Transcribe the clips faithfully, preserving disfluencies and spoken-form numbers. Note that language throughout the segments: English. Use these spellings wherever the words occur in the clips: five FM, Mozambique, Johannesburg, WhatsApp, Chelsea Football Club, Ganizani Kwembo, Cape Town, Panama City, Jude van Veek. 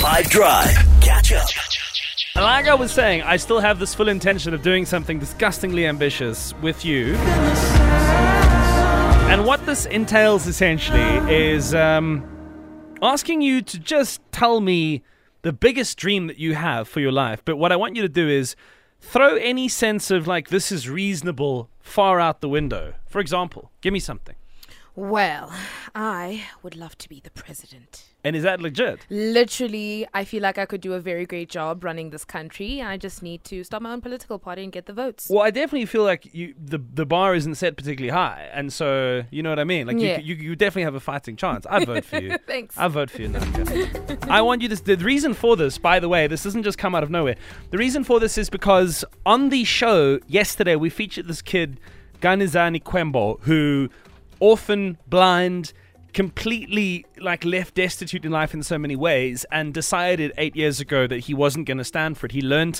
five Drive. Catch up. Like I was saying, I still have this full intention of doing something disgustingly ambitious with you. And what this entails essentially is um, asking you to just tell me the biggest dream that you have for your life. But what I want you to do is throw any sense of like, this is reasonable, far out the window. For example, give me something. Well, I would love to be the president. And is that legit? Literally, I feel like I could do a very great job running this country. I just need to start my own political party and get the votes. Well, I definitely feel like you, the the bar isn't set particularly high. And so, you know what I mean? Like, yeah. you, you you definitely have a fighting chance. I vote for you. Thanks. I vote for you, Nadia. I want you to... The reason for this, by the way, this doesn't just come out of nowhere. The reason for this is because on the show yesterday, we featured this kid, Ganizani Kwembo, who... orphan, blind, completely like left destitute in life in so many ways, and decided eight years ago that he wasn't going to stand for it. He learned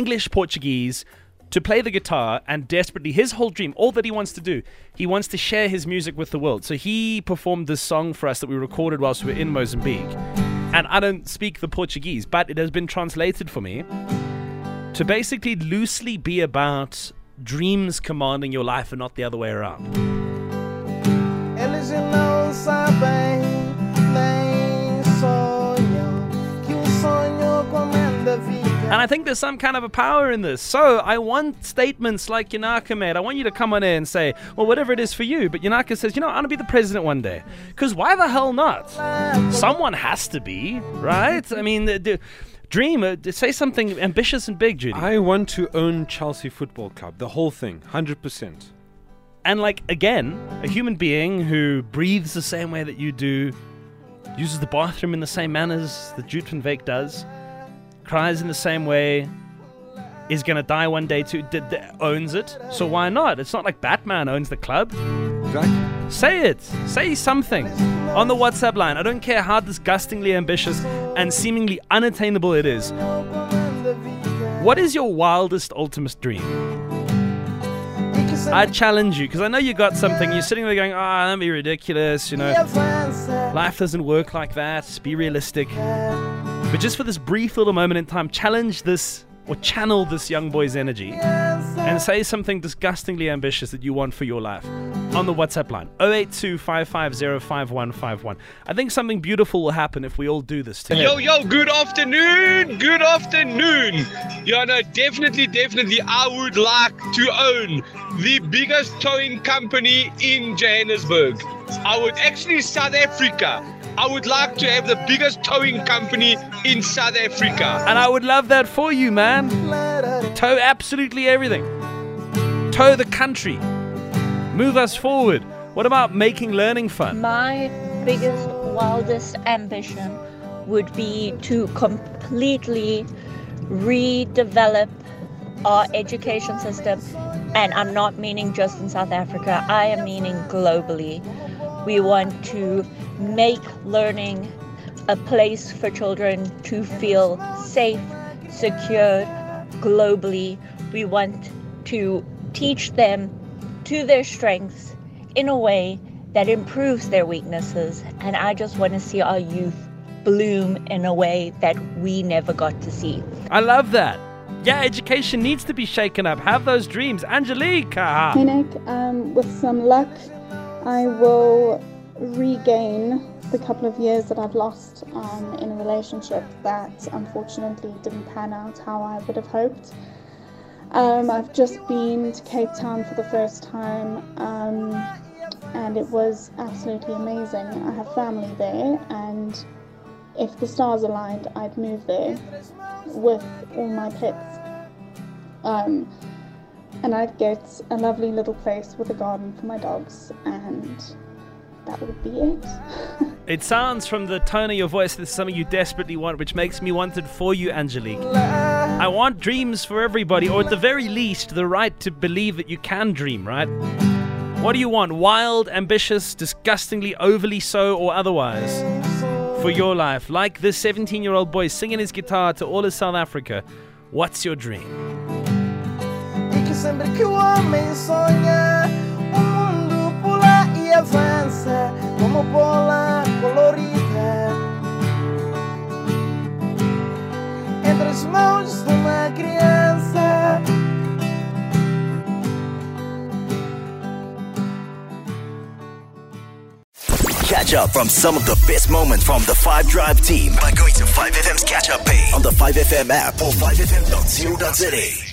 English, Portuguese, to play the guitar, and desperately his whole dream, all that he wants to do, he wants to share his music with the world. So he performed this song for us that we recorded whilst we were in Mozambique. And I don't speak the Portuguese, but it has been translated for me to basically loosely be about dreams commanding your life and not the other way around. And I think there's some kind of a power in this. So I want statements like Yanaka made. I want you to come on in and say, well, whatever it is for you. But Yanaka says, you know, I'm going to be the president one day. Because why the hell not? Someone has to be, right? I mean, the, the, dream, uh, say something ambitious and big, Judy. I want to own Chelsea Football Club, the whole thing, one hundred percent. And like, again, a human being who breathes the same way that you do, uses the bathroom in the same manners that Jude van Veek does, cries in the same way, is going to die one day too, d- d- owns it. So why not? It's not like Batman owns the club. Exactly. Say it. Say something on the WhatsApp line. I don't care how disgustingly ambitious and seemingly unattainable it is. What is your wildest, ultimate dream? I challenge you, because I know you got something. You're sitting there going, ah, oh, that'd be ridiculous, you know. Life doesn't work like that. Be realistic. But just for this brief little moment in time, challenge this or channel this young boy's energy and say something disgustingly ambitious that you want for your life on the WhatsApp line, zero eight two five five zero five one five one. I think something beautiful will happen if we all do this together. Yo, yo, good afternoon, good afternoon. Yeah, no, definitely, definitely, I would like to own the biggest towing company in Johannesburg. I would actually, South Africa. I would like to have the biggest towing company in South Africa. And I would love that for you, man. Tow absolutely everything. Tow the country. Move us forward. What about making learning fun? My biggest, wildest ambition would be to completely redevelop our education system. And I'm not meaning just in South Africa. I am meaning globally. We want to make learning a place for children to feel safe, secure, globally. We want to teach them to their strengths in a way that improves their weaknesses. And I just want to see our youth bloom in a way that we never got to see. I love that. Yeah, education needs to be shaken up. Have those dreams. Angelica! Henek, um, with some luck, I will regain the couple of years that I've lost um, in a relationship that unfortunately didn't pan out how I would have hoped. Um, I've just been to Cape Town for the first time um, and it was absolutely amazing. I have family there, and if the stars aligned, I'd move there with all my pets. Um, and I'd get a lovely little place with a garden for my dogs, and that would be it. It sounds from the tone of your voice that something you desperately want, which makes me want it for you, Angelique. I want dreams for everybody, or at the very least, the right to believe that you can dream, right? What do you want? Wild, ambitious, disgustingly overly so, or otherwise? For your life, like this seventeen-year-old boy singing his guitar to all of South Africa, what's your dream? outras mãos de uma criança. Catch up from some of the best moments from the five Drive team by going to five F M's catch up page on the five F M app or five F M dot co dot za.